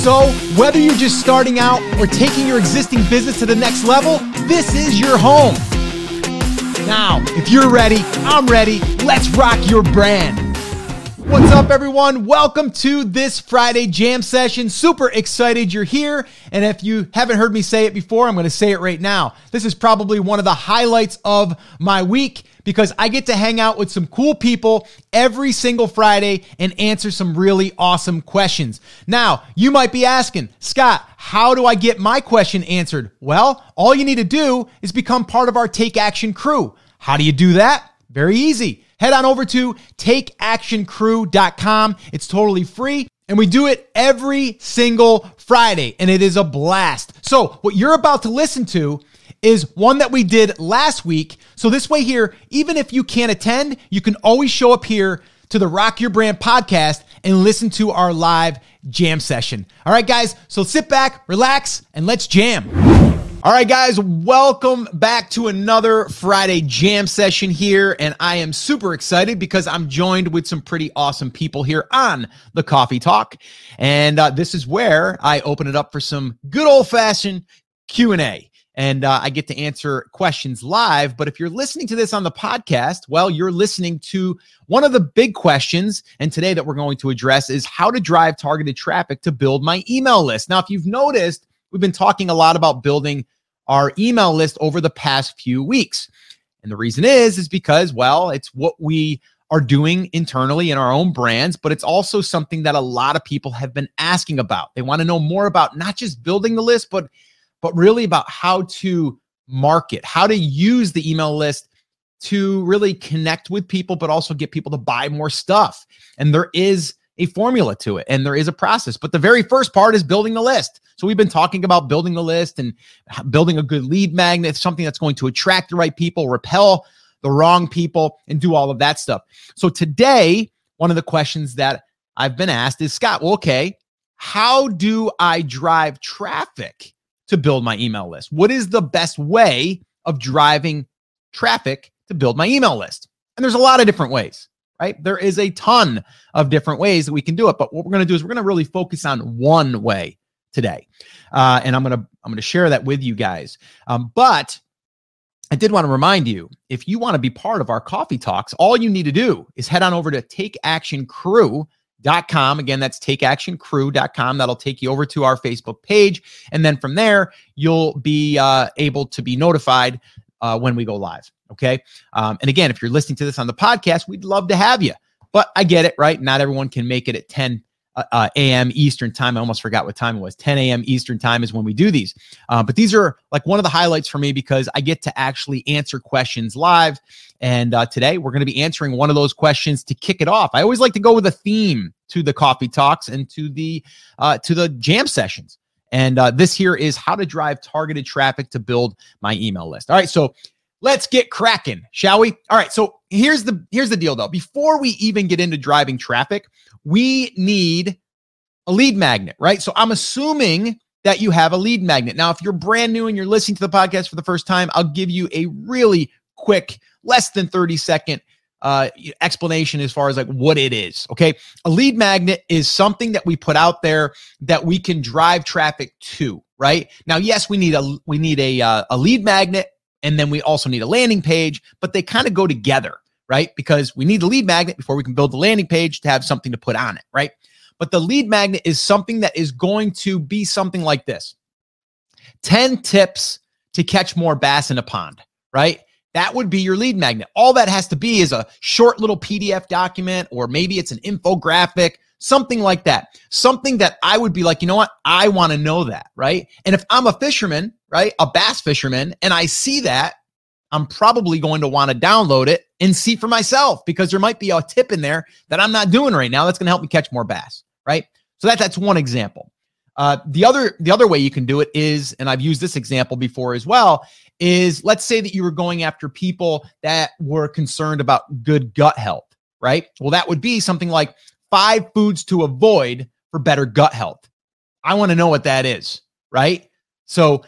So, whether you're just starting out or taking your existing business to the next level, this is your home. Now, if you're ready, I'm ready. Let's rock your brand. What's up, everyone? Welcome to this Friday Jam session. Super excited you're here. And if you haven't heard me say it before, I'm going to say it right now. This is probably one of the highlights of my week, because I get to hang out with some cool people every single Friday and answer some really awesome questions. Now, you might be asking, Scott, how do I get my question answered? Well, all you need to do is become part of our Take Action Crew. How do you do that? Very easy. Head on over to TakeActionCrew.com. It's totally free. And we do it every single Friday, and it is a blast. So what you're about to listen to is one that we did last week. So this way here, even if you can't attend, you can always show up here to the Rock Your Brand Podcast and listen to our live jam session. All right, guys, so sit back, relax, and let's jam. All right, guys, welcome back to another Friday jam session here, and I am super excited because I'm joined with some pretty awesome people here on the Coffee Talk, and this is where I open it up for some good old-fashioned Q&A. And I get to answer questions live. But if you're listening to this on the podcast, well, you're listening to one of the big questions. And today that we're going to address is how to drive targeted traffic to build my email list. Now, if you've noticed, we've been talking a lot about building our email list over the past few weeks. And the reason is because, well, it's what we are doing internally in our own brands, but it's also something that a lot of people have been asking about. They want to know more about not just building the list, but really about how to market, how to use the email list to really connect with people, but also get people to buy more stuff. And there is a formula to it, and there is a process. But the very first part is building the list. So we've been talking about building the list and building a good lead magnet, something that's going to attract the right people, repel the wrong people, and do all of that stuff. So today, one of the questions that I've been asked is, Scott, well, okay, how do I drive traffic to build my email list? What is the best way of driving traffic to build my email list? And there's a lot of different ways, right? There is a ton of different ways that we can do it. But what we're going to do is we're going to really focus on one way today. And I'm going to share that with you guys. But I did want to remind you, if you want to be part of our coffee talks, all you need to do is head on over to TakeActionCrew.com. Again, that's takeactioncrew.com. That'll take you over to our Facebook page. And then from there, you'll be able to be notified when we go live. Okay. And again, if you're listening to this on the podcast, we'd love to have you, but I get it, right? Not everyone can make it at 10 a.m. Eastern time. I almost forgot what time it was. 10 a.m. Eastern time is when we do these. But these are like one of the highlights for me because I get to actually answer questions live. And today we're going to be answering one of those questions to kick it off. I always like to go with a theme to the coffee talks and to the jam sessions. And this here is how to drive targeted traffic to build my email list. All right. So let's get cracking, shall we? All right. So here's the deal though. Before we even get into driving traffic, we need a lead magnet, right? So I'm assuming that you have a lead magnet. Now, if you're brand new and you're listening to the podcast for the first time, I'll give you a really quick, less than 30-second explanation as far as like what it is, okay? A lead magnet is something that we put out there that we can drive traffic to, right? Now, yes, we need a lead magnet, and then we also need a landing page, but they kind of go together, right? Because we need the lead magnet before we can build the landing page to have something to put on it, right? But the lead magnet is something that is going to be something like this. 10 tips to catch more bass in a pond, right? That would be your lead magnet. All that has to be is a short little PDF document, or maybe it's an infographic, something like that. Something that I would be like, you know what? I want to know that, right? And if I'm a fisherman, right? A bass fisherman, and I see that, I'm probably going to want to download it and see for myself, because there might be a tip in there that I'm not doing right now that's going to help me catch more bass, right? So that's one example. The other way you can do it is, and I've used this example before as well, is, let's say that you were going after people that were concerned about good gut health, right? Well, that would be something like 5 foods to avoid for better gut health. I want to know what that is, right? So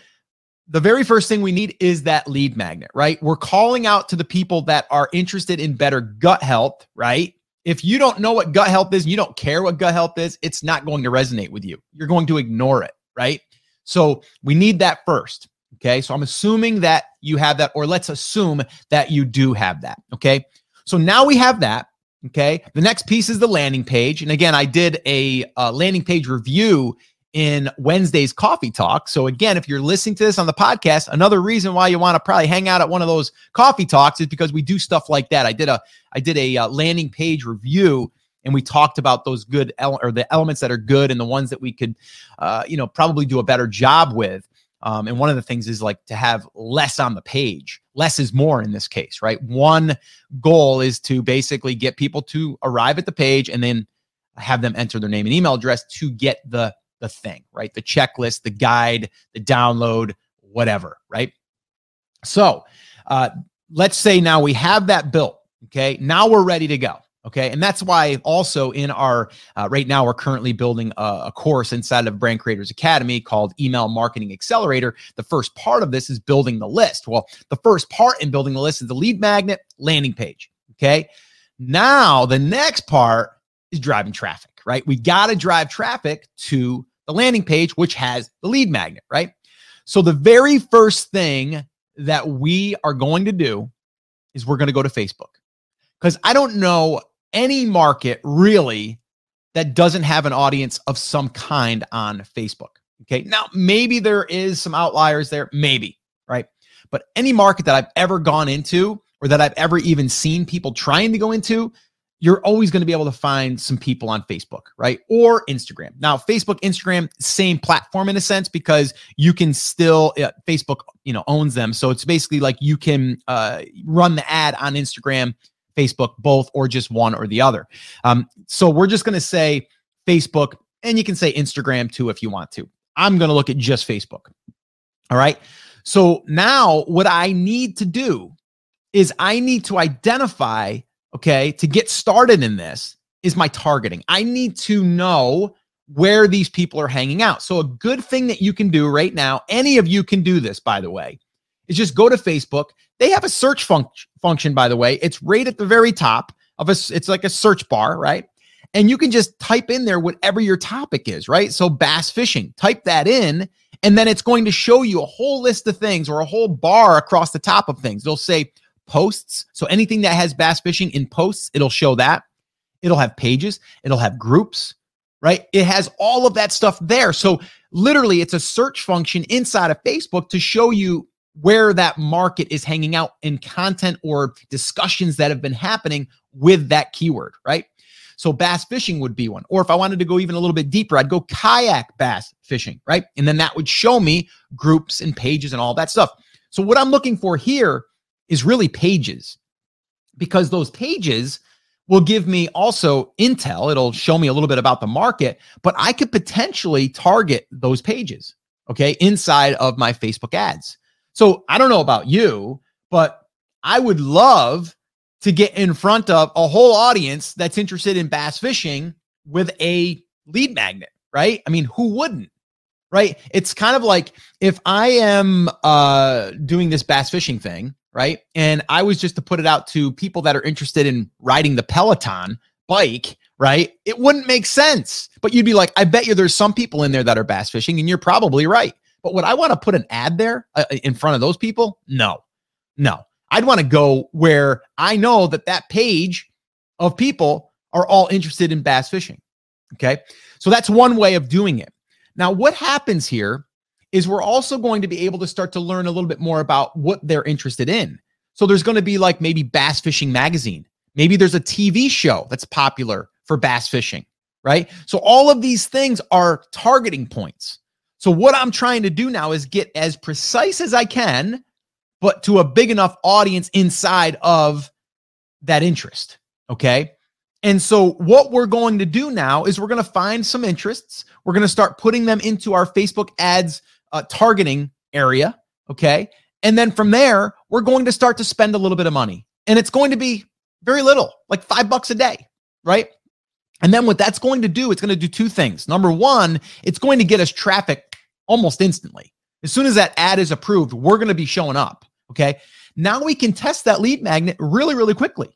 the very first thing we need is that lead magnet, right? We're calling out to the people that are interested in better gut health, right? If you don't know what gut health is, and you don't care what gut health is, it's not going to resonate with you. You're going to ignore it, right? So we need that first, okay? So I'm assuming that you have that, or let's assume that you do have that, okay? So now we have that, okay? The next piece is the landing page. And again, I did a landing page review in Wednesday's coffee talk. So again, if you're listening to this on the podcast, another reason why you want to probably hang out at one of those coffee talks is because we do stuff like that. I did a landing page review, and we talked about those good the elements that are good and the ones that we could, probably do a better job with. And one of the things is like to have less on the page. Less is more in this case, right? One goal is to basically get people to arrive at the page and then have them enter their name and email address to get the thing, right? The checklist, the guide, the download, whatever, right? So let's say now we have that built, okay? Now we're ready to go, okay? And that's why also in our, right now we're currently building a course inside of Brand Creators Academy called Email Marketing Accelerator. The first part of this is building the list. Well, the first part in building the list is the lead magnet landing page, okay? Now the next part is driving traffic, right? We got to drive traffic to the landing page, which has the lead magnet, right? So the very first thing that we are going to do is we're going to go to Facebook, because I don't know any market really that doesn't have an audience of some kind on Facebook, okay? Now, maybe there is some outliers there, maybe, right? But any market that I've ever gone into or that I've ever even seen people trying to go into, you're always going to be able to find some people on Facebook, right? Or Instagram. Now, Facebook, Instagram, same platform in a sense, because you can still, Facebook, owns them. So it's basically like you can run the ad on Instagram, Facebook, both, or just one or the other. So we're just going to say Facebook, and you can say Instagram too, if you want to. I'm going to look at just Facebook. All right. So now what I need to do is I need to identify, okay, to get started in this is my targeting. I need to know where these people are hanging out. So a good thing that you can do right now, any of you can do this, by the way, is just go to Facebook. They have a search function, by the way. It's right at the very top of it's like a search bar, right? And you can just type in there whatever your topic is, right? So bass fishing, type that in, and then it's going to show you a whole list of things or a whole bar across the top of things. They'll say posts. So anything that has bass fishing in posts, it'll show that. It'll have pages. It'll have groups, right? It has all of that stuff there. So literally it's a search function inside of Facebook to show you where that market is hanging out in content or discussions that have been happening with that keyword, right? So bass fishing would be one. Or if I wanted to go even a little bit deeper, I'd go kayak bass fishing, right? And then that would show me groups and pages and all that stuff. So what I'm looking for here is really pages, because those pages will give me also intel. It'll show me a little bit about the market, but I could potentially target those pages, okay, inside of my Facebook ads. So I don't know about you, but I would love to get in front of a whole audience that's interested in bass fishing with a lead magnet, right? I mean, who wouldn't? Right? It's kind of like if I am doing this bass fishing thing, right? And I was just to put it out to people that are interested in riding the Peloton bike, right? It wouldn't make sense, but you'd be like, I bet you there's some people in there that are bass fishing, and you're probably right. But would I want to put an ad there in front of those people? No. I'd want to go where I know that page of people are all interested in bass fishing. Okay. So that's one way of doing it. Now, what happens here is we're also going to be able to start to learn a little bit more about what they're interested in. So there's going to be like maybe bass fishing magazine. Maybe there's a TV show that's popular for bass fishing, right? So all of these things are targeting points. So what I'm trying to do now is get as precise as I can, but to a big enough audience inside of that interest, okay? And so what we're going to do now is we're going to find some interests. We're going to start putting them into our Facebook ads targeting area, okay? And then from there, we're going to start to spend a little bit of money. And it's going to be very little, like $5 a day, right? And then what that's going to do, it's going to do two things. Number one, it's going to get us traffic almost instantly. As soon as that ad is approved, we're going to be showing up, okay? Now we can test that lead magnet really, really quickly,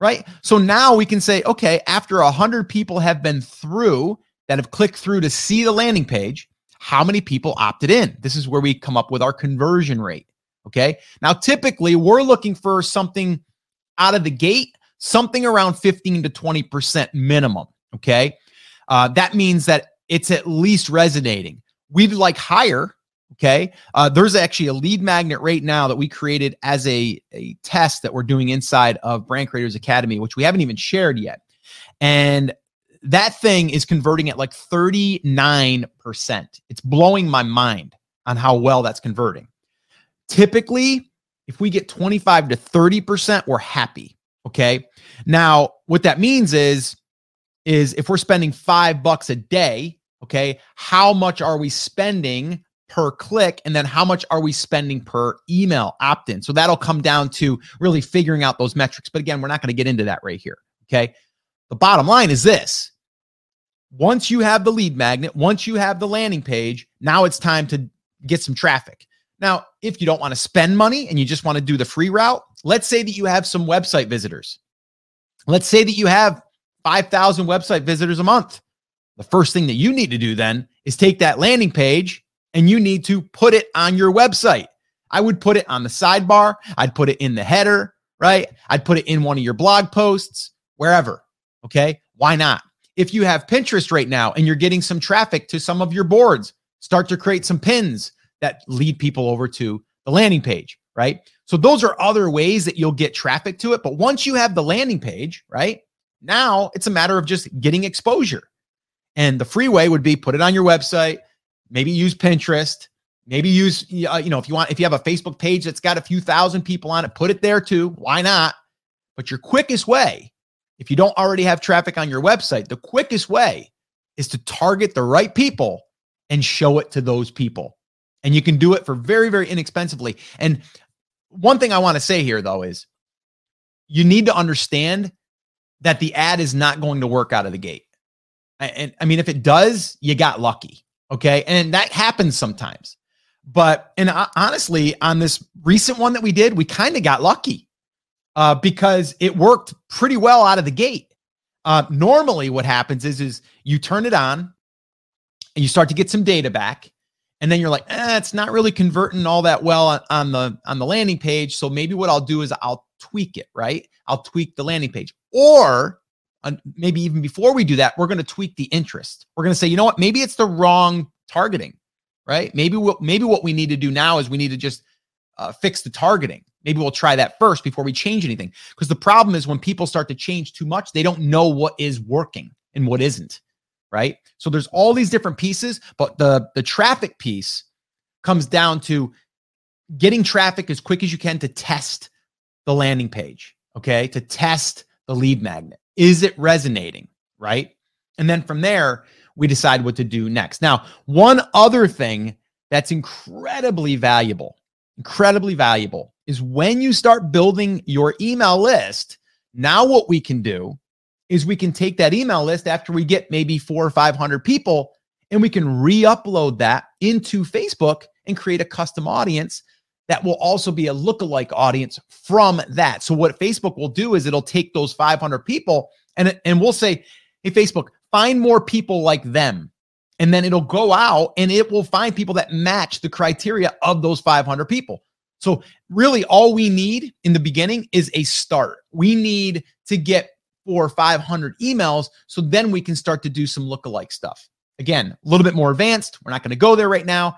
right? So now we can say, okay, after 100 people have been through, that have clicked through to see the landing page, how many people opted in? This is where we come up with our conversion rate, okay? Now, typically, we're looking for something out of the gate, something around 15 to 20% minimum, okay? That means that it's at least resonating. We'd like higher, okay? There's actually a lead magnet right now that we created as a test that we're doing inside of Brand Creators Academy, which we haven't even shared yet. And that thing is converting at like 39%. It's blowing my mind on how well that's converting. Typically, if we get 25 to 30%, we're happy, okay? Now, what that means is if we're spending $5 a day, okay, how much are we spending per click? And then how much are we spending per email opt-in? So that'll come down to really figuring out those metrics. But again, we're not going to get into that right here, okay? The bottom line is this. Once you have the lead magnet, once you have the landing page, now it's time to get some traffic. Now, if you don't want to spend money and you just want to do the free route, let's say that you have some website visitors. Let's say that you have 5,000 website visitors a month. The first thing that you need to do then is take that landing page and you need to put it on your website. I would put it on the sidebar. I'd put it in the header, right? I'd put it in one of your blog posts, wherever, okay? Why not? If you have Pinterest right now and you're getting some traffic to some of your boards, start to create some pins that lead people over to the landing page, right? So those are other ways that you'll get traffic to it. But once you have the landing page, right, now it's a matter of just getting exposure. And the free way would be put it on your website, maybe use Pinterest, maybe use, if you have a Facebook page that's got a few thousand people on it, put it there too. Why not? But your quickest way, if you don't already have traffic on your website, the quickest way is to target the right people and show it to those people. And you can do it for very, very inexpensively. And one thing I want to say here, though, is you need to understand that the ad is not going to work out of the gate. And I mean, if it does, you got lucky, okay? And that happens sometimes. But, and honestly, on this recent one that we did, we kind of got lucky. Because it worked pretty well out of the gate. Normally what happens is you turn it on and you start to get some data back. And then you're like, it's not really converting all that well on the landing page. So maybe what I'll do is I'll tweak it, right? I'll tweak the landing page. Or maybe even before we do that, we're going to tweak the interest. We're going to say, you know what? Maybe it's the wrong targeting, right? Maybe what we need to do now is we need to just fix the targeting. Maybe we'll try that first before we change anything. Because the problem is when people start to change too much, they don't know what is working and what isn't, right? So there's all these different pieces, but the traffic piece comes down to getting traffic as quick as you can to test the landing page, okay? To test the lead magnet. Is it resonating, right? And then from there, we decide what to do next. Now, one other thing that's incredibly valuable, is when you start building your email list, now what we can do is we can take that email list after we get maybe 400 or 500 people and we can re-upload that into Facebook and create a custom audience that will also be a lookalike audience from that. So what Facebook will do is it'll take those 500 people and we'll say, hey, Facebook, find more people like them. And then it'll go out and it will find people that match the criteria of those 500 people. So really all we need in the beginning is a start. We need to get 400 or 500 emails so then we can start to do some lookalike stuff. Again, a little bit more advanced. We're not going to go there right now.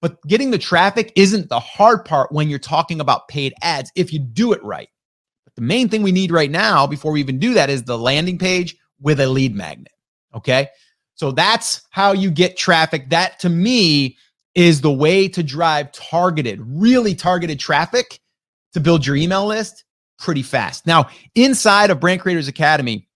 But getting the traffic isn't the hard part when you're talking about paid ads if you do it right. But the main thing we need right now before we even do that is the landing page with a lead magnet. Okay? So that's how you get traffic. That to me is the way to drive really targeted traffic to build your email list pretty fast. Now, inside of Brand Creators Academy,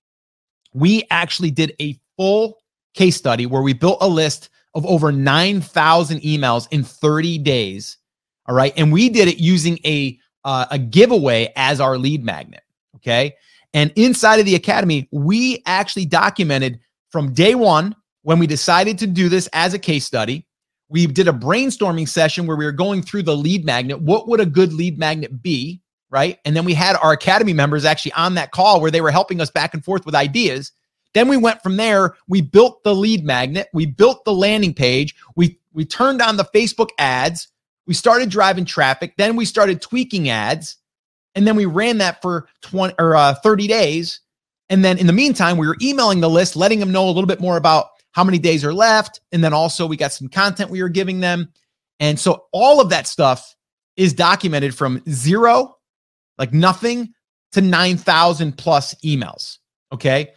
we actually did a full case study where we built a list of over 9,000 emails in 30 days All right. And we did it using a giveaway as our lead magnet. Okay. And inside of the Academy, we actually documented from day one, when we decided to do this as a case study, we did a brainstorming session where we were going through the lead magnet. What would a good lead magnet be? Right. And then we had our Academy members actually on that call where they were helping us back and forth with ideas. Then we went from there. We built the lead magnet. We built the landing page. We turned on the Facebook ads. We started driving traffic. Then we started tweaking ads. And then we ran that for 30 days. And then in the meantime, we were emailing the list, letting them know a little bit more about how many days are left. And then also we got some content we were giving them. And so all of that stuff is documented from zero, like nothing, to 9,000 plus emails. Okay.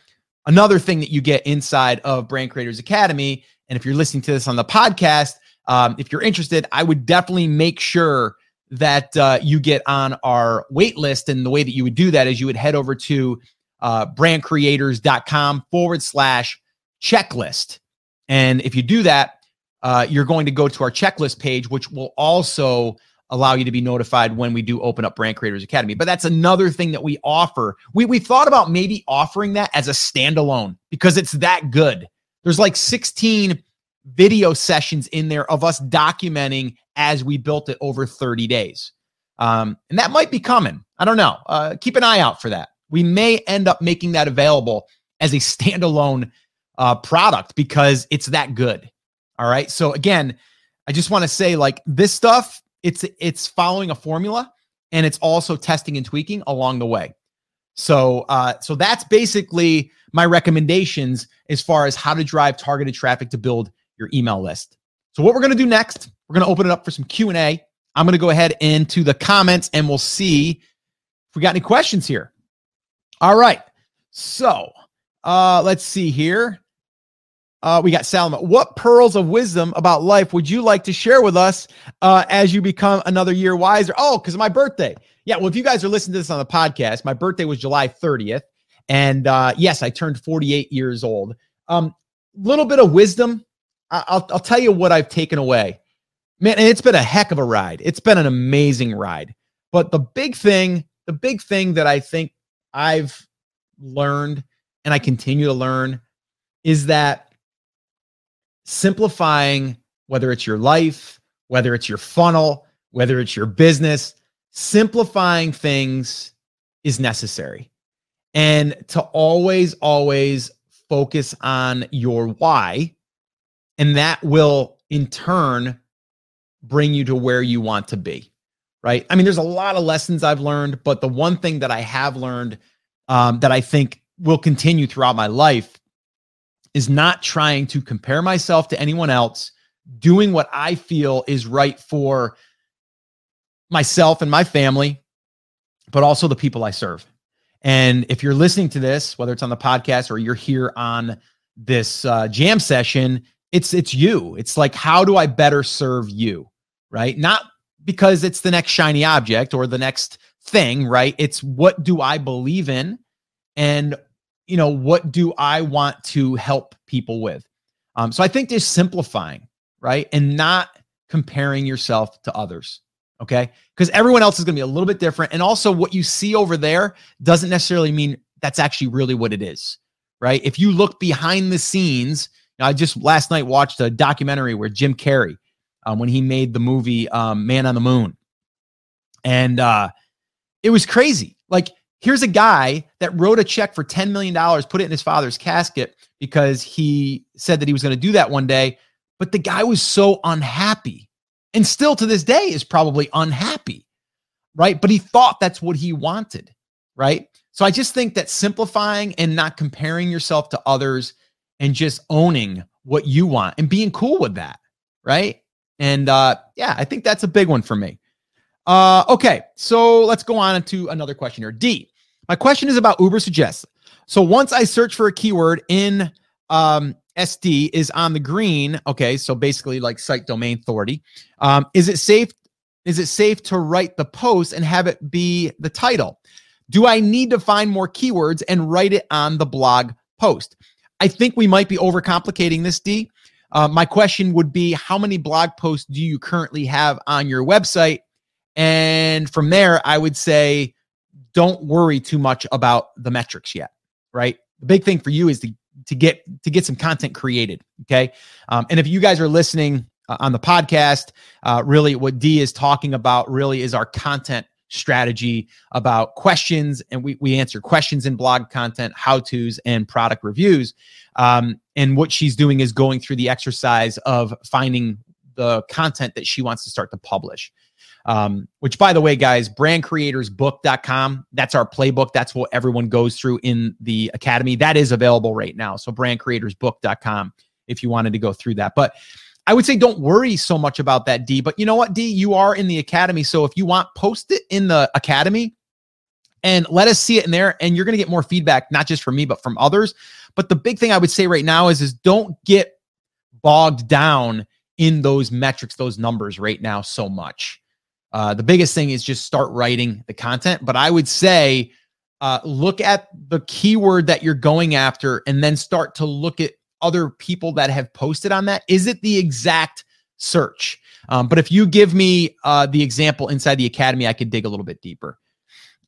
Another thing that you get inside of Brand Creators Academy, and if you're listening to this on the podcast, if you're interested, I would definitely make sure that you get on our wait list. And the way that you would do that is you would head over to brandcreators.com/checklist. And if you do that, you're going to go to our checklist page, which will also allow you to be notified when we do open up Brand Creators Academy. But that's another thing that we offer. We thought about maybe offering that as a standalone because it's that good. There's like 16 video sessions in there of us documenting as we built it over 30 days. And that might be coming. I don't know. Keep an eye out for that. We may end up making that available as a standalone product because it's that good. All right. So again, I just want to say, like, this stuff, it's following a formula, and it's also testing and tweaking along the way. So that's basically my recommendations as far as how to drive targeted traffic to build your email list. So what we're going to do next, we're going to open it up for some Q&A. I'm going to go ahead into the comments, and we'll see if we got any questions here. All right. So let's see here. We got Salma. What pearls of wisdom about life would you like to share with us as you become another year wiser? Oh, because of my birthday. Yeah, well, if you guys are listening to this on the podcast, my birthday was July 30th. And yes, I turned 48 years old. Little bit of wisdom. I'll tell you what I've taken away. Man, and it's been a heck of a ride. It's been an amazing ride. But the big thing that I think I've learned and I continue to learn is that simplifying, whether it's your life, whether it's your funnel, whether it's your business, simplifying things is necessary. And to always, always focus on your why. And that will in turn bring you to where you want to be, right? I mean, there's a lot of lessons I've learned, but the one thing that I have learned that I think will continue throughout my life is not trying to compare myself to anyone else, doing what I feel is right for myself and my family, but also the people I serve. And if you're listening to this, whether it's on the podcast or you're here on this jam session, it's you. It's like, how do I better serve you, right? Not because it's the next shiny object or the next thing, right? It's what do I believe in, and what do I want to help people with? So I think just simplifying, right? And not comparing yourself to others, okay? Because everyone else is going to be a little bit different. And also what you see over there doesn't necessarily mean that's actually really what it is, right? If you look behind the scenes, I just last night watched a documentary where Jim Carrey, when he made the movie Man on the Moon. And it was crazy. Like, here's a guy that wrote a check for $10 million, put it in his father's casket because he said that he was going to do that one day. But the guy was so unhappy, and still to this day is probably unhappy, right? But he thought that's what he wanted, right? So I just think that simplifying and not comparing yourself to others and just owning what you want and being cool with that, right? And yeah, I think that's a big one for me. Okay, so let's go on to another question here. D, my question is about Uber Suggests. So once I search for a keyword in SD is on the green. Okay, so basically like site domain authority. Is it safe to write the post and have it be the title? Do I need to find more keywords and write it on the blog post? I think we might be overcomplicating this, D. My question would be, how many blog posts do you currently have on your website? And from there, I would say, don't worry too much about the metrics yet, right? The big thing for you is to get some content created, okay? And if you guys are listening on the podcast, really what Dee is talking about really is our content strategy about questions. And we answer questions in blog content, how-tos, and product reviews. And what she's doing is going through the exercise of finding the content that she wants to start to publish. Which, by the way, guys, brandcreatorsbook.com, that's our playbook. That's what everyone goes through in the academy. That is available right now. So brandcreatorsbook.com if you wanted to go through that. But I would say don't worry so much about that, Dee. But you know what, Dee? You are in the academy. So if you want, post it in the academy and let us see it in there. And you're going to get more feedback, not just from me, but from others. But the big thing I would say right now is don't get bogged down in those metrics, those numbers right now so much. The biggest thing is just start writing the content. But I would say look at the keyword that you're going after and then start to look at other people that have posted on that. Is it the exact search? But if you give me the example inside the academy, I could dig a little bit deeper.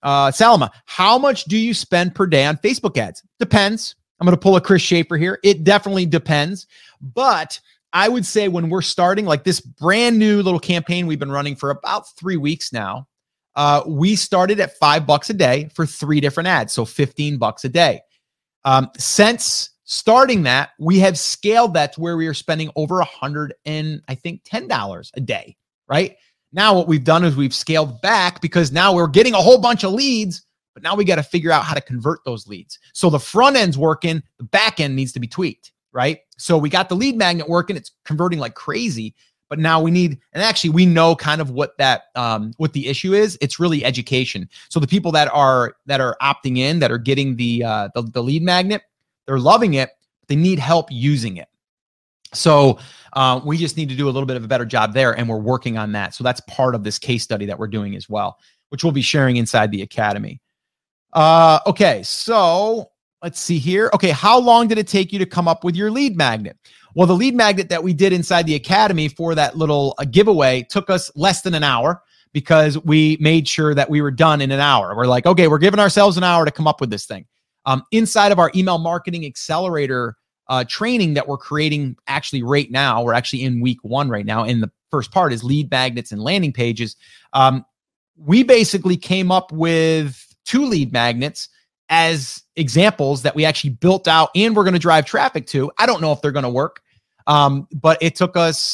Salma, how much do you spend per day on Facebook ads? Depends. I'm going to pull a Chris Schaefer here. It definitely depends. But I would say when we're starting like this brand new little campaign we've been running for about 3 weeks now, we started at $5 a day for 3 different ads. So $15 a day. Since starting that, we have scaled that to where we are spending over $110 a day, right? Now what we've done is we've scaled back because now we're getting a whole bunch of leads, but now we got to figure out how to convert those leads. So the front end's working, the back end needs to be tweaked, right? So we got the lead magnet working, it's converting like crazy, but now we need, and actually we know kind of what that, what the issue is. It's really education. So the people that are opting in, that are getting the lead magnet, they're loving it, but they need help using it. So we just need to do a little bit of a better job there, and we're working on that. So that's part of this case study that we're doing as well, which we'll be sharing inside the academy. Okay, so let's see here. Okay, how long did it take you to come up with your lead magnet? Well, the lead magnet that we did inside the academy for that little giveaway took us less than an hour because we made sure that we were done in an hour. We're like, okay, we're giving ourselves an hour to come up with this thing. Inside of our Email Marketing Accelerator training that we're creating actually right now, we're actually in week 1 right now, and the first part is lead magnets and landing pages. We basically came up with 2 lead magnets as examples that we actually built out and we're going to drive traffic to. I don't know if they're going to work, but it took us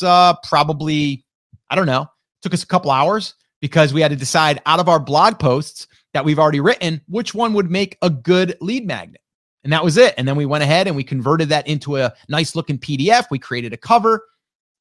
probably, I don't know, took us a couple hours because we had to decide out of our blog posts that we've already written, which one would make a good lead magnet. And that was it. And then we went ahead and we converted that into a nice looking PDF. We created a cover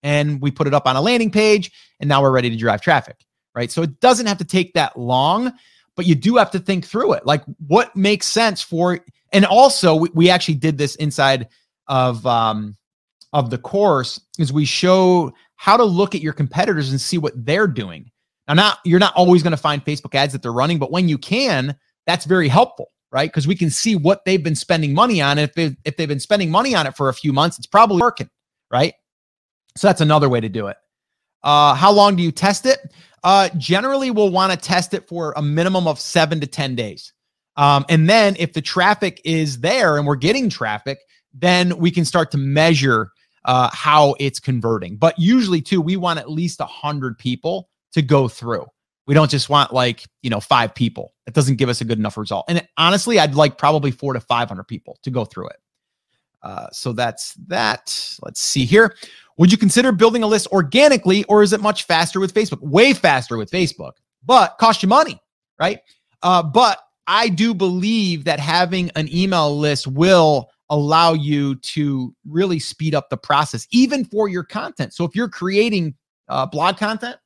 and we put it up on a landing page, and now we're ready to drive traffic, right? So it doesn't have to take that long. But you do have to think through it. Like what makes sense for, and also we actually did this inside of the course is we show how to look at your competitors and see what they're doing. Now, you're not always going to find Facebook ads that they're running, but when you can, that's very helpful, right? Because we can see what they've been spending money on. And if they've been spending money on it for a few months, it's probably working, right? So that's another way to do it. How long do you test it? Generally, we'll want to test it for a minimum of 7 to 10 days. And then if the traffic is there and we're getting traffic, then we can start to measure how it's converting. But usually too, we want at least 100 people to go through. We don't just want 5 people. That doesn't give us a good enough result. And honestly, I'd like probably 400 to 500 people to go through it. So that's that. Let's see here. Would you consider building a list organically, or is it much faster with Facebook? Way faster with Facebook, but cost you money, right? But I do believe that having an email list will allow you to really speed up the process, even for your content. So if you're creating blog content,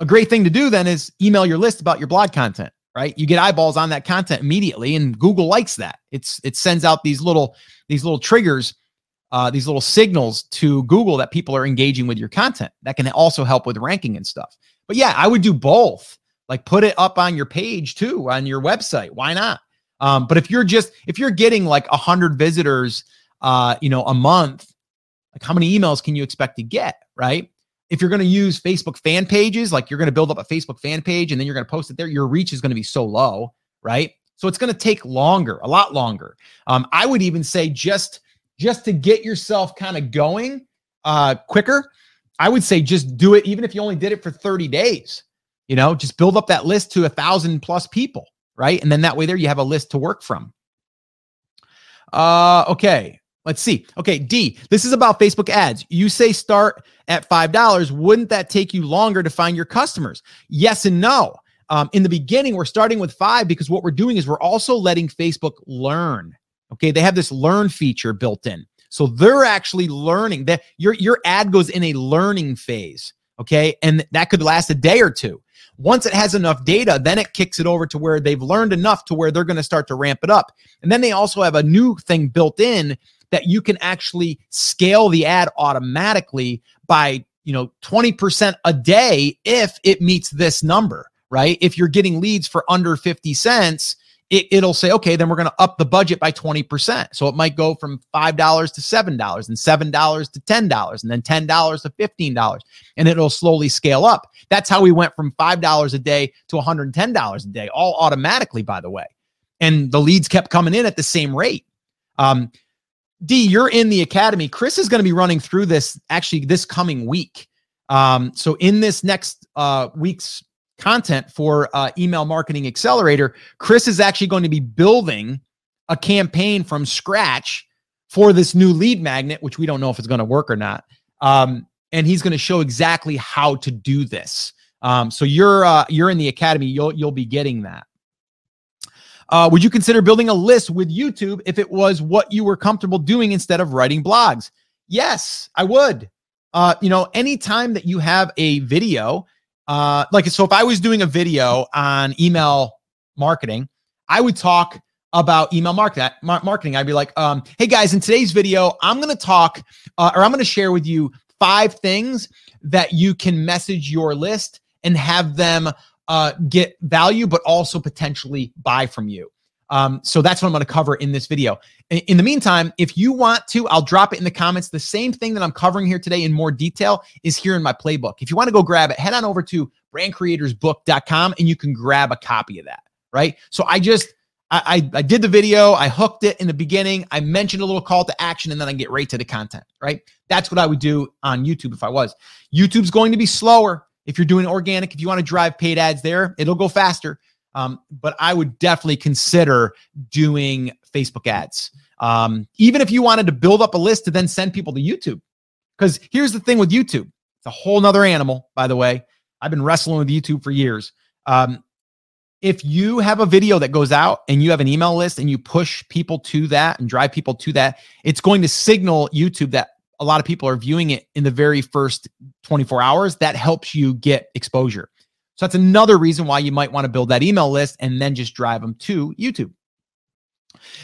a great thing to do then is email your list about your blog content, right? You get eyeballs on that content immediately, and Google likes that. It sends out these little triggers, these little signals to Google that people are engaging with your content. That can also help with ranking and stuff. But yeah, I would do both. Like put it up on your page too, on your website. Why not? But if you're getting like 100 visitors, a month, Like, how many emails can you expect to get, right? If you're going to use Facebook fan pages, like you're going to build up a Facebook fan page and then you're going to post it there, your reach is going to be so low, right? So it's going to take longer, a lot longer. I would even say just to get yourself kind of going quicker, I would say just do it, even if you only did it for 30 days, you know, just build up that list to 1,000+ people, right? And then that way there you have a list to work from. Okay. Let's see. Okay, D, this is about Facebook ads. You say start at $5. Wouldn't that take you longer to find your customers? Yes and no. In the beginning, we're starting with $5 because what we're doing is we're also letting Facebook learn. Okay, they have this learn feature built in. So they're actually learning. That your ad goes in a learning phase, okay? And that could last a day or two. Once it has enough data, then it kicks it over to where they've learned enough to where they're going to start to ramp it up. And then they also have a new thing built in that you can actually scale the ad automatically by, you know, 20% a day if it meets this number, right? If you're getting leads for under 50 cents, it'll say, okay, then we're going to up the budget by 20%. So it might go from $5 to $7 and $7 to $10 and then $10 to $15, and it'll slowly scale up. That's how we went from $5 a day to $110 a day, all automatically, by the way. And the leads kept coming in at the same rate. D, you're in the academy. Chris is going to be running through this actually this coming week. So in this next week's content for Email Marketing Accelerator, Chris is actually going to be building a campaign from scratch for this new lead magnet, which we don't know if it's going to work or not. And he's going to show exactly how to do this. So you're in the academy. You'll be getting that. Would you consider building a list with YouTube if it was what you were comfortable doing instead of writing blogs? Yes, I would. You know, anytime that you have a video, like, so if I was doing a video on email marketing, I would talk about email marketing. I'd be like, hey guys, in today's video, I'm going to talk, or I'm going to share with you 5 things that you can message your list and have them get value, but also potentially buy from you. So that's what I'm going to cover in this video. In the meantime, if you want to, I'll drop it in the comments. The same thing that I'm covering here today in more detail is here in my playbook. If you want to go grab it, head on over to brandcreatorsbook.com and you can grab a copy of that, right? So I did the video. I hooked it in the beginning. I mentioned a little call to action and then I get right to the content, right? That's what I would do on YouTube if I was. YouTube's going to be slower. If you're doing organic, if you want to drive paid ads there, it'll go faster. But I would definitely consider doing Facebook ads. Even if you wanted to build up a list to then send people to YouTube. Because here's the thing with YouTube. It's a whole nother animal, by the way. I've been wrestling with YouTube for years. If you have a video that goes out and you have an email list and you push people to that and drive people to that, it's going to signal YouTube that a lot of people are viewing it in the very first 24 hours. That helps you get exposure. So that's another reason why you might want to build that email list and then just drive them to YouTube.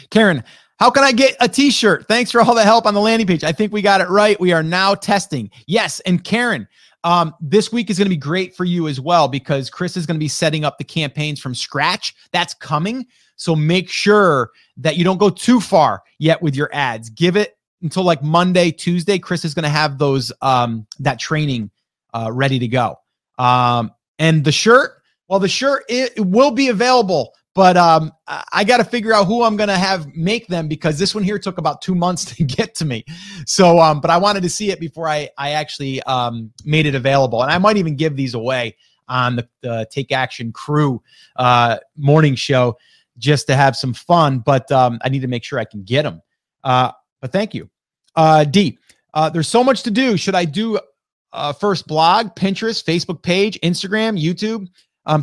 Karen, how can I get a t-shirt? Thanks for all the help on the landing page. I think we got it right. We are now testing. Yes. And Karen, this week is going to be great for you as well because Chris is going to be setting up the campaigns from scratch. That's coming. So make sure that you don't go too far yet with your ads. Give it until like Monday, Tuesday. Chris is going to have those that training ready to go. And the shirt, well, the shirt it will be available, but I got to figure out who I'm going to have make them because this one here took about 2 months to get to me. So, but I wanted to see it before I actually made it available, and I might even give these away on the Take Action Crew morning show just to have some fun. But I need to make sure I can get them. But thank you. D, there's so much to do. Should I do first blog, Pinterest, Facebook page, Instagram, YouTube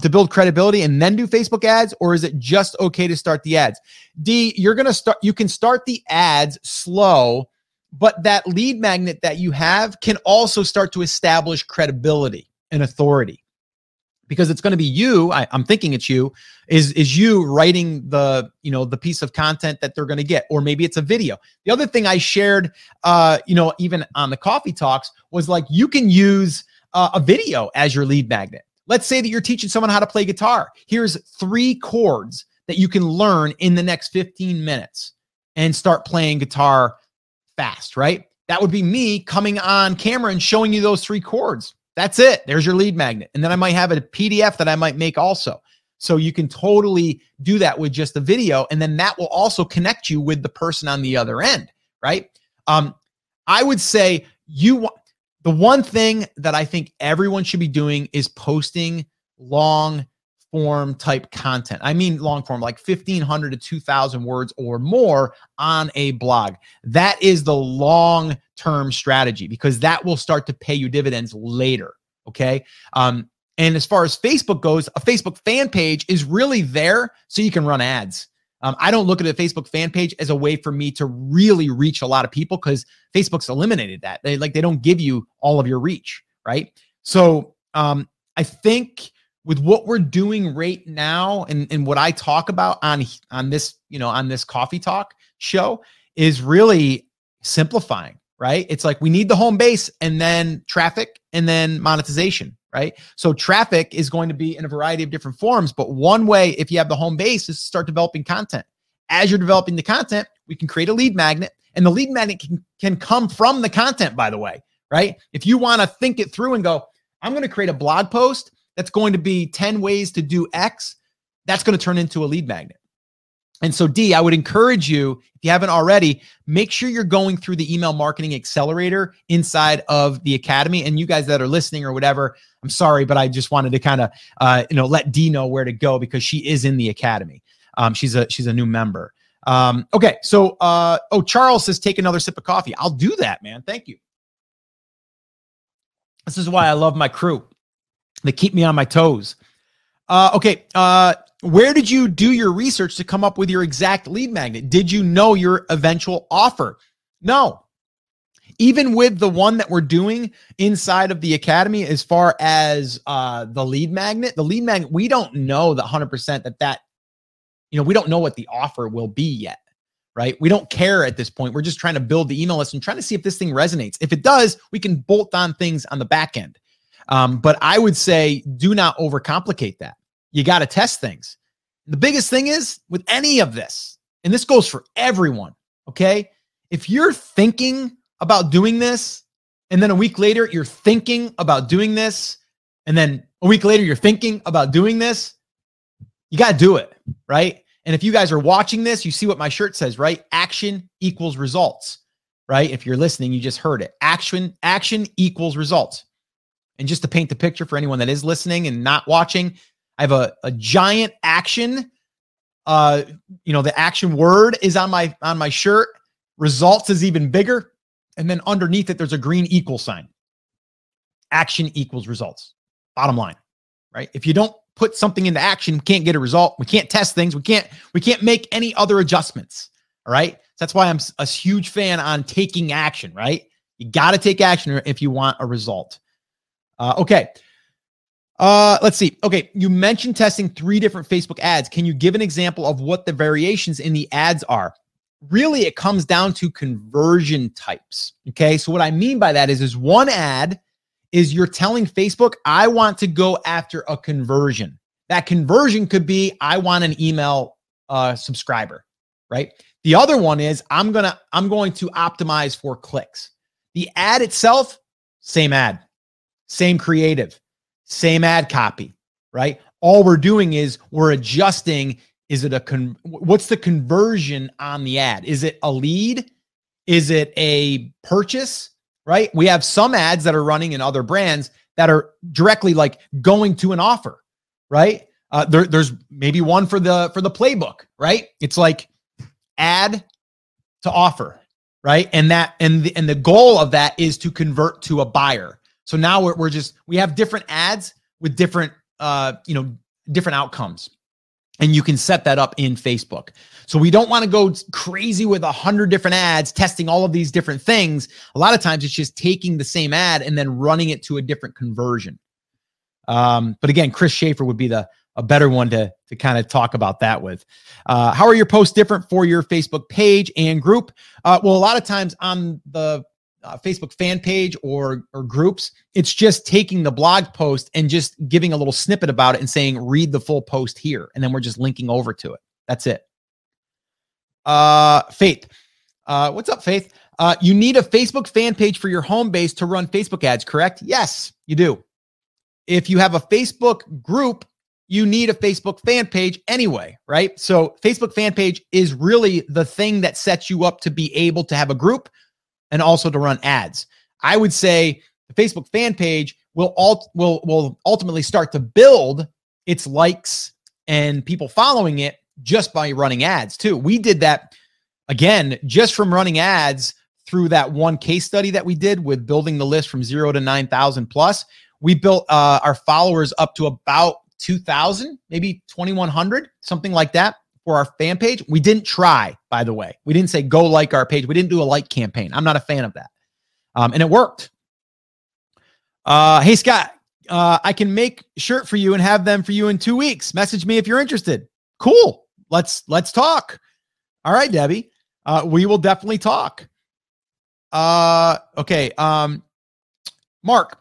to build credibility and then do Facebook ads? Or is it just okay to start the ads? D, you're going to start, you can start the ads slow, but that lead magnet that you have can also start to establish credibility and authority because it's going to be you. I'm thinking it's you is you writing the, you know, the piece of content that they're going to get, or maybe it's a video. The other thing I shared, you know, even on the coffee talks was like, you can use a video as your lead magnet. Let's say that you're teaching someone how to play guitar. Here's 3 chords that you can learn in the next 15 minutes and start playing guitar fast, right? That would be me coming on camera and showing you those three chords. That's it. There's your lead magnet. And then I might have a PDF that I might make also. So you can totally do that with just the video. And then that will also connect you with the person on the other end, right? I would say the one thing that I think everyone should be doing is posting long form type content. I mean, long form, like 1,500 to 2,000 words or more on a blog. That is the long-term strategy because that will start to pay you dividends later. Okay. And as far as Facebook goes, a Facebook fan page is really there so you can run ads. I don't look at a Facebook fan page as a way for me to really reach a lot of people because Facebook's eliminated that. They don't give you all of your reach, right? So I think with what we're doing right now and what I talk about on this, on this Coffee Talk show is really simplifying, right? It's like we need the home base and then traffic and then monetization, right? So traffic is going to be in a variety of different forms, but one way, if you have the home base, is to start developing content. As you're developing the content, we can create a lead magnet, and the lead magnet can come from the content, by the way, right? If you want to think it through and go, I'm going to create a blog post that's going to be 10 ways to do X, that's going to turn into a lead magnet. And so D, I would encourage you, if you haven't already, make sure you're going through the Email Marketing Accelerator inside of the Academy. And you guys that are listening or whatever, I'm sorry, but I just wanted to kind of, let D know where to go because she is in the Academy. She's a new member. Okay. So, Charles says, take another sip of coffee. I'll do that, man. Thank you. This is why I love my crew. They keep me on my toes. Where did you do your research to come up with your exact lead magnet? Did you know your eventual offer? No. Even with the one that we're doing inside of the Academy, as far as the lead magnet, we don't know the 100% that we don't know what the offer will be yet, right? We don't care at this point. We're just trying to build the email list and trying to see if this thing resonates. If it does, we can bolt on things on the back end. But I would say do not overcomplicate that. You got to test things. The biggest thing is with any of this, and this goes for everyone, okay? If you're thinking about doing this, and then a week later you're thinking about doing this, and then a week later you're thinking about doing this, you got to do it, right? And if you guys are watching this, you see what my shirt says, right? Action equals results, right? If you're listening, you just heard it. Action equals results. And just to paint the picture for anyone that is listening and not watching, I have a giant action. The action word is on my shirt. Results is even bigger. And then underneath it, there's a green equal sign. Action equals results. Bottom line, right? If you don't put something into action, we can't get a result. We can't test things. We can't make any other adjustments. All right. So that's why I'm a huge fan on taking action, right? You got to take action if you want a result. Let's see. Okay. You mentioned testing 3 different Facebook ads. Can you give an example of what the variations in the ads are? Really, it comes down to conversion types. Okay. So what I mean by that is one ad is you're telling Facebook, I want to go after a conversion. That conversion could be, I want an email subscriber, right? The other one is I'm going to optimize for clicks. The ad itself, same ad. Same creative, same ad copy, right? All we're doing is we're adjusting. Is it what's the conversion on the ad? Is it a lead? Is it a purchase, right? We have some ads that are running in other brands that are directly like going to an offer, right? There's maybe one for the playbook, right? It's like ad to offer, right? And the goal of that is to convert to a buyer. So now we have different ads with different outcomes, and you can set that up in Facebook. So we don't want to go crazy with 100 different ads, testing all of these different things. A lot of times it's just taking the same ad and then running it to a different conversion. But again, Chris Schaefer would be a better one to kind of talk about that with. How are your posts different for your Facebook page and group? Well, a lot of times on the Facebook fan page or groups, it's just taking the blog post and just giving a little snippet about it and saying, read the full post here. And then we're just linking over to it. That's it. Faith. What's up, Faith? You need a Facebook fan page for your home base to run Facebook ads, correct? Yes, you do. If you have a Facebook group, you need a Facebook fan page anyway, right? So Facebook fan page is really the thing that sets you up to be able to have a group and also to run ads. I would say the Facebook fan page will ultimately start to build its likes and people following it just by running ads too. We did that, again, just from running ads through that one case study that we did with building the list from 0 to 9,000 plus. We built our followers up to about 2,000, maybe 2,100, something like that for our fan page. We didn't try, by the way. We didn't say, go like our page. We didn't do a like campaign. I'm not a fan of that. And it worked. Hey, Scott, I can make a shirt for you and have them for you in 2 weeks. Message me if you're interested. Cool. Let's talk. All right, Debbie. We will definitely talk. Okay. Mark,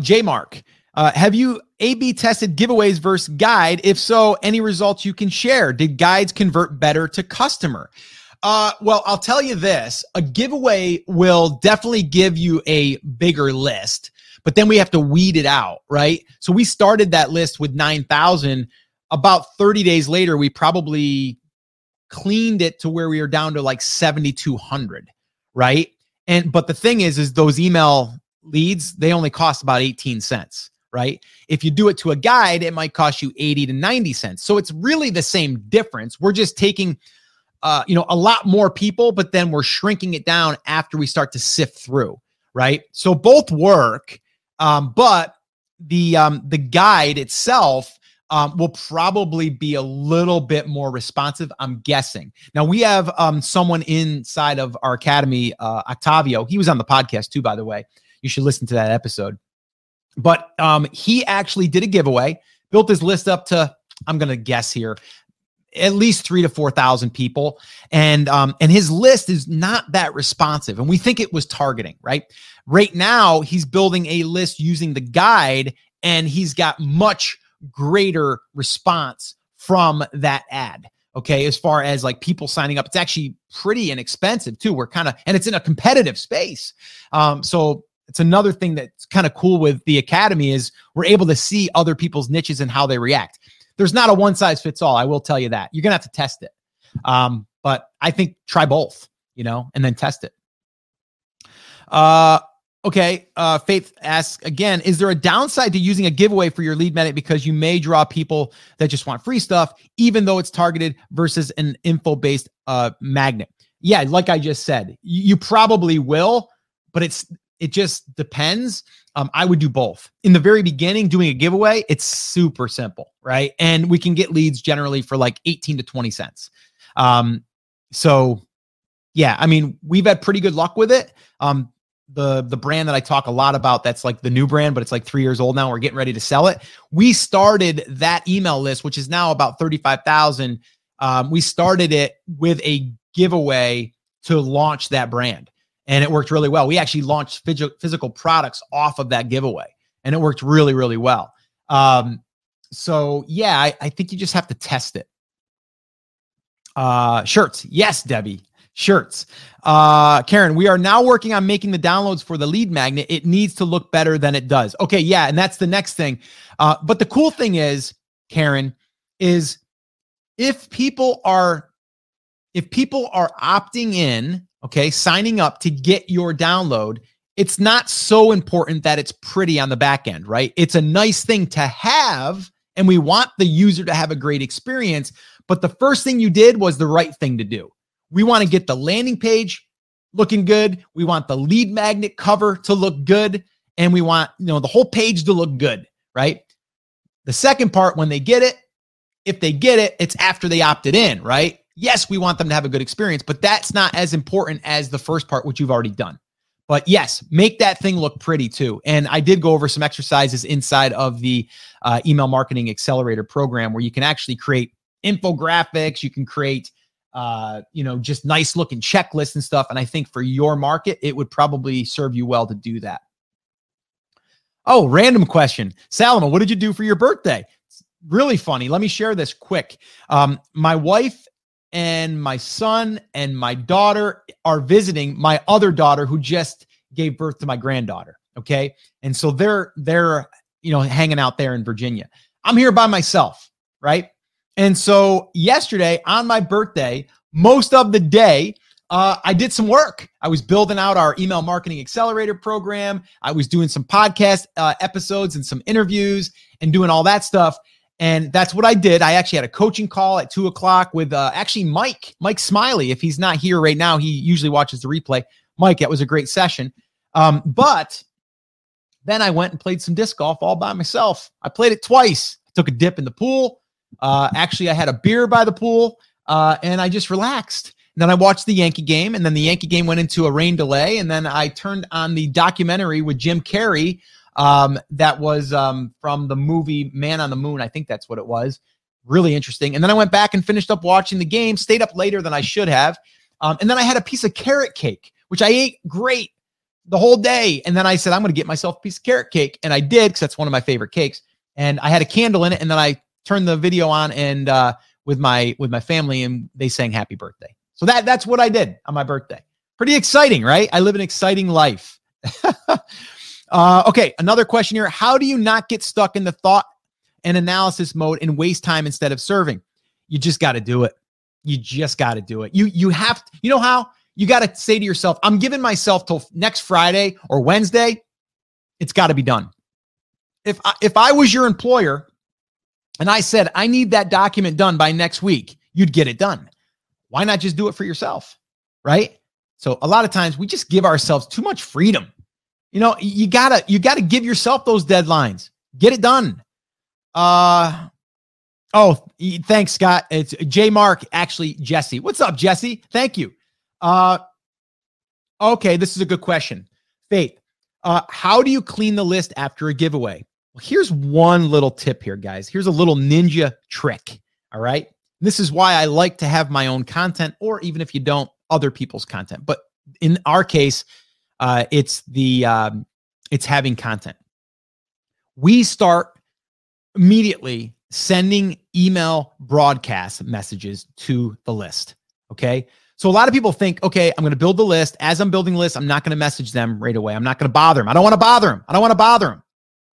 J Mark, have you A/B tested giveaways versus guide? If so, any results you can share? Did guides convert better to customer? Well, I'll tell you this, a giveaway will definitely give you a bigger list, but then we have to weed it out, right? So we started that list with 9,000. About 30 days later, we probably cleaned it to where we are down to like 7,200, right? But the thing is those email leads, they only cost about 18 cents, right? If you do it to a guide, it might cost you 80 to 90 cents. So it's really the same difference. We're just taking a lot more people, but then we're shrinking it down after we start to sift through, right? So both work, but the guide itself will probably be a little bit more responsive, I'm guessing. Now we have someone inside of our academy, Octavio. He was on the podcast too, by the way. You should listen to that episode. But he actually did a giveaway, built his list up to, I'm going to guess here, at least 3,000 to 4,000 people. And his list is not that responsive. And we think it was targeting, right? Right now, he's building a list using the guide and he's got much greater response from that ad. Okay. As far as like people signing up, it's actually pretty inexpensive too. And it's in a competitive space. So it's another thing that's kind of cool with the academy is we're able to see other people's niches and how they react. There's not a one size fits all. I will tell you that. You're going to have to test it. But I think try both, and then test it. Okay. Faith asks again, is there a downside to using a giveaway for your lead magnet? Because you may draw people that just want free stuff, even though it's targeted versus an info-based magnet. Yeah. Like I just said, you probably will, but it just depends. I would do both. In the very beginning, doing a giveaway, it's super simple, right? And we can get leads generally for like 18 to 20 cents. So yeah, I mean, we've had pretty good luck with it. The brand that I talk a lot about, that's like the new brand, but it's like 3 years old now. We're getting ready to sell it. We started that email list, which is now about 35,000. We started it with a giveaway to launch that brand. And it worked really well. We actually launched physical products off of that giveaway. And it worked really, really well. So yeah, I think you just have to test it. Shirts. Yes, Debbie. Shirts. Karen, we are now working on making the downloads for the lead magnet. It needs to look better than it does. Okay, yeah. And that's the next thing. But the cool thing is, Karen, is if people are opting in, okay, signing up to get your download, it's not so important that it's pretty on the back end, right? It's a nice thing to have, and we want the user to have a great experience, but the first thing you did was the right thing to do. We want to get the landing page looking good. We want the lead magnet cover to look good, and we want, the whole page to look good, right? The second part, when they get it, if they get it, it's after they opted in, right? Yes, we want them to have a good experience, but that's not as important as the first part, which you've already done. But yes, make that thing look pretty too. And I did go over some exercises inside of the Email Marketing Accelerator program where you can actually create infographics. You can create, just nice looking checklists and stuff. And I think for your market, it would probably serve you well to do that. Oh, random question. Salma, what did you do for your birthday? It's really funny. Let me share this quick. My wife and my son and my daughter are visiting my other daughter who just gave birth to my granddaughter. Okay. And so they're, you know, hanging out there in Virginia. I'm here by myself. Right. And so yesterday on my birthday, most of the day, I did some work. I was building out our Email Marketing Accelerator program. I was doing some podcast episodes and some interviews and doing all that stuff. And that's what I did. I actually had a coaching call at 2 o'clock with actually Mike Smiley. If he's not here right now, he usually watches the replay. Mike, that was a great session. But then I went and played some disc golf all by myself. I played it twice. I took a dip in the pool. Actually, I had a beer by the pool and I just relaxed. And then I watched the Yankee game, and then the Yankee game went into a rain delay. And then I turned on the documentary with Jim Carrey that was from the movie Man on the Moon. I think that's what it was. Really interesting. And then I went back and finished up watching the game, stayed up later than I should have. And then I had a piece of carrot cake, which I ate great the whole day. And then I said, I'm going to get myself a piece of carrot cake. And I did, because that's one of my favorite cakes. And I had a candle in it. And then I turned the video on and with my family, and they sang happy birthday. So that's what I did on my birthday. Pretty exciting, right? I live an exciting life. Okay, another question here. How do you not get stuck in the thought and analysis mode and waste time instead of serving? You just got to do it. You just got to do it. You have to, you know how? You got to say to yourself, I'm giving myself till next Friday or Wednesday. It's got to be done. If I was your employer and I said, I need that document done by next week, you'd get it done. Why not just do it for yourself, right? So a lot of times we just give ourselves too much freedom. You know, you gotta give yourself those deadlines. Get it done. Oh, thanks, Scott. It's J Mark, actually Jesse. What's up, Jesse? Thank you. Okay, this is a good question. Faith, how do you clean the list after a giveaway? Well, here's one little tip here, guys. Here's a little ninja trick, all right? This is why I like to have my own content, or even if you don't, other people's content. But in our case, it's having content. We start immediately sending email broadcast messages to the list. Okay. So a lot of people think, okay, I'm going to build the list. As I'm building the list, I'm not going to message them right away. I'm not going to bother them. I don't want to bother them. I don't want to bother them.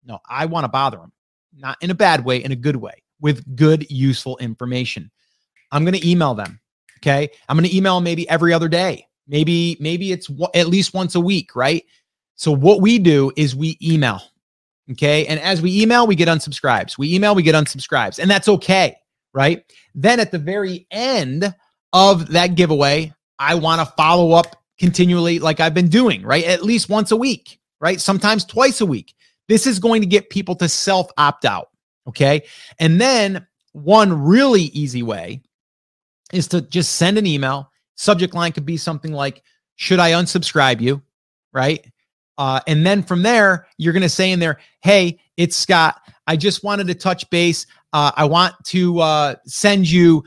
No, I want to bother them. Not in a bad way, in a good way, with good, useful information. I'm going to email them. Okay. I'm going to email maybe every other day. Maybe it's at least once a week. Right. So what we do is we email. Okay. And as we email, we get unsubscribes. We email, we get unsubscribes, and that's okay. Right. Then at the very end of that giveaway, I want to follow up continually, like I've been doing, right? At least once a week, right? Sometimes twice a week. This is going to get people to self opt out. Okay. And then one really easy way is to just send an email. Subject line could be something like, should I unsubscribe you? Right. And then from there, you're going to say in there, hey, it's Scott. I just wanted to touch base. I want to send you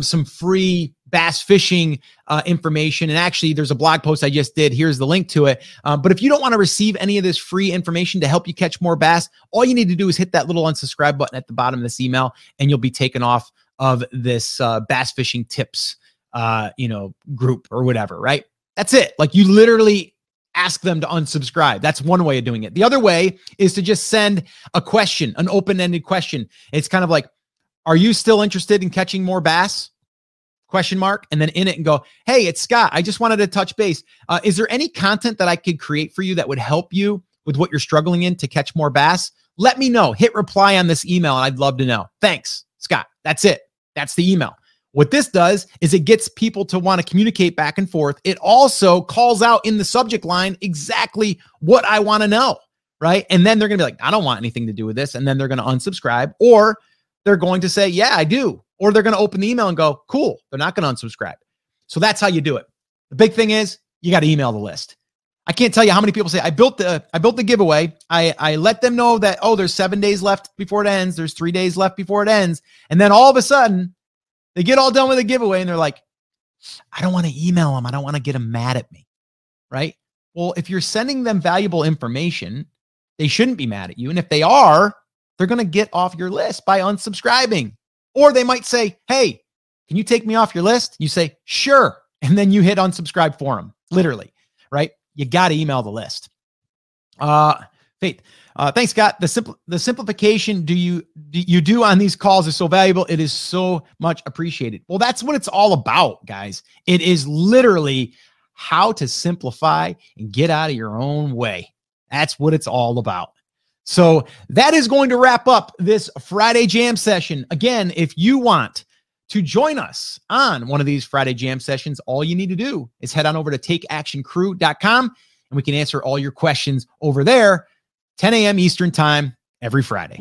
some free bass fishing information. And actually, there's a blog post I just did. Here's the link to it. But if you don't want to receive any of this free information to help you catch more bass, all you need to do is hit that little unsubscribe button at the bottom of this email, and you'll be taken off of this bass fishing tips, group or whatever, right? That's it. Like, you literally ask them to unsubscribe. That's one way of doing it. The other way is to just send a question, an open-ended question. It's kind of like, are you still interested in catching more bass? Question mark. And then in it and go, hey, it's Scott. I just wanted to touch base. Is there any content that I could create for you that would help you with what you're struggling in to catch more bass? Let me know. Hit reply on this email and I'd love to know. Thanks, Scott. That's it. That's the email. What this does is it gets people to want to communicate back and forth. It also calls out in the subject line exactly what I want to know, right? And then they're going to be like, I don't want anything to do with this. And then they're going to unsubscribe, or they're going to say, yeah, I do. Or they're going to open the email and go, cool, they're not going to unsubscribe. So that's how you do it. The big thing is you got to email the list. I can't tell you how many people say, I built the giveaway. I let them know that, oh, there's 7 days left before it ends. There's 3 days left before it ends. And then all of a sudden they get all done with the giveaway and they're like, I don't want to email them. I don't want to get them mad at me, right? Well, if you're sending them valuable information, they shouldn't be mad at you. And if they are, they're going to get off your list by unsubscribing. Or they might say, hey, Can you take me off your list? You say, sure. And then you hit unsubscribe for them, literally, right? You got to email the list. Faith. Thanks, Scott. The simplification you do on these calls is so valuable. It is so much appreciated. Well, that's what it's all about, guys. It is literally how to simplify and get out of your own way. That's what it's all about. So that is going to wrap up this Friday Jam session. Again, if you want to join us on one of these Friday Jam sessions, all you need to do is head on over to TakeActionCrew.com and we can answer all your questions over there, 10 a.m. Eastern time every Friday.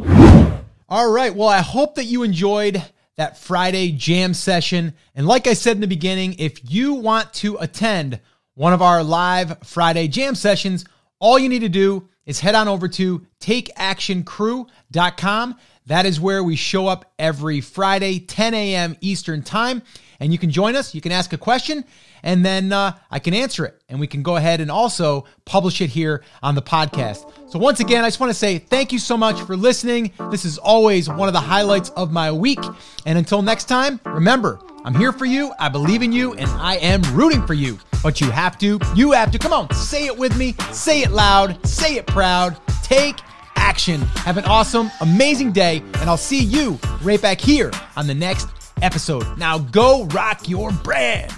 All right. Well, I hope that you enjoyed that Friday Jam session. And like I said in the beginning, if you want to attend one of our live Friday Jam sessions, all you need to do is head on over to TakeActionCrew.com. That is where we show up every Friday, 10 a.m. Eastern time. And you can join us. You can ask a question, and then I can answer it. And we can go ahead and also publish it here on the podcast. So once again, I just want to say thank you so much for listening. This is always one of the highlights of my week. And until next time, remember, I'm here for you. I believe in you, and I am rooting for you. But you have to, come on, say it with me, say it loud, say it proud, take action. Have an awesome, amazing day, and I'll see you right back here on the next episode. Now go rock your brand.